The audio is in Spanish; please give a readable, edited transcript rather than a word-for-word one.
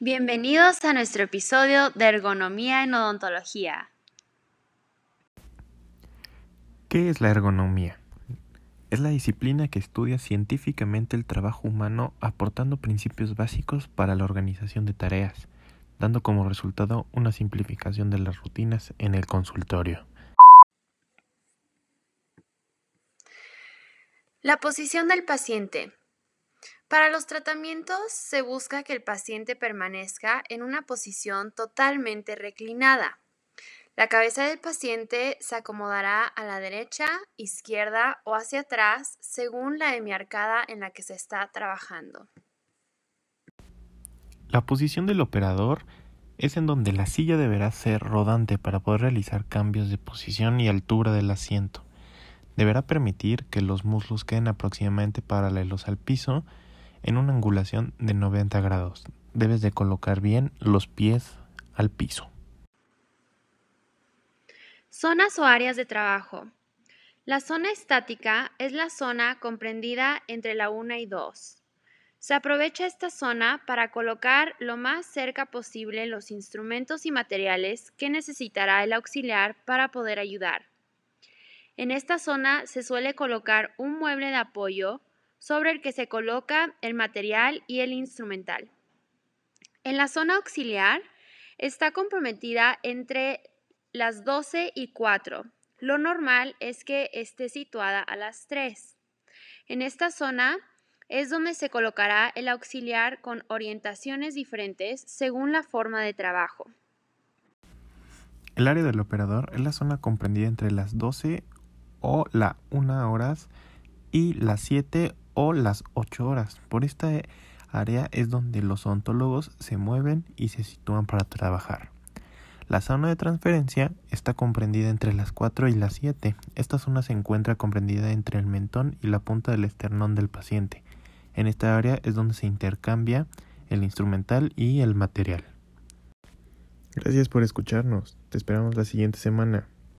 Bienvenidos a nuestro episodio de Ergonomía en Odontología. ¿Qué es la ergonomía? Es la disciplina que estudia científicamente el trabajo humano aportando principios básicos para la organización de tareas, dando como resultado una simplificación de las rutinas en el consultorio. La posición del paciente. Para los tratamientos se busca que el paciente permanezca en una posición totalmente reclinada. La cabeza del paciente se acomodará a la derecha, izquierda o hacia atrás según la hemiarcada en la que se está trabajando. La posición del operador es en donde la silla deberá ser rodante para poder realizar cambios de posición y altura del asiento. Deberá permitir que los muslos queden aproximadamente paralelos al piso en una angulación de 90 grados. Debes de colocar bien los pies al piso. Zonas o áreas de trabajo. La zona estática es la zona comprendida entre la 1 y 2. Se aprovecha esta zona para colocar lo más cerca posible los instrumentos y materiales que necesitará el auxiliar para poder ayudar. En esta zona se suele colocar un mueble de apoyo sobre el que se coloca el material y el instrumental. En la zona auxiliar está comprometida entre las 12 y 4. Lo normal es que esté situada a las 3. En esta zona es donde se colocará el auxiliar con orientaciones diferentes según la forma de trabajo. El área del operador es la zona comprendida entre las 12 o la 1 horas y las 7 o las 8 horas. Por esta área es donde los odontólogos se mueven y se sitúan para trabajar. La zona de transferencia está comprendida entre las 4 y las 7. Esta zona se encuentra comprendida entre el mentón y la punta del esternón del paciente. En esta área es donde se intercambia el instrumental y el material. Gracias por escucharnos. Te esperamos la siguiente semana.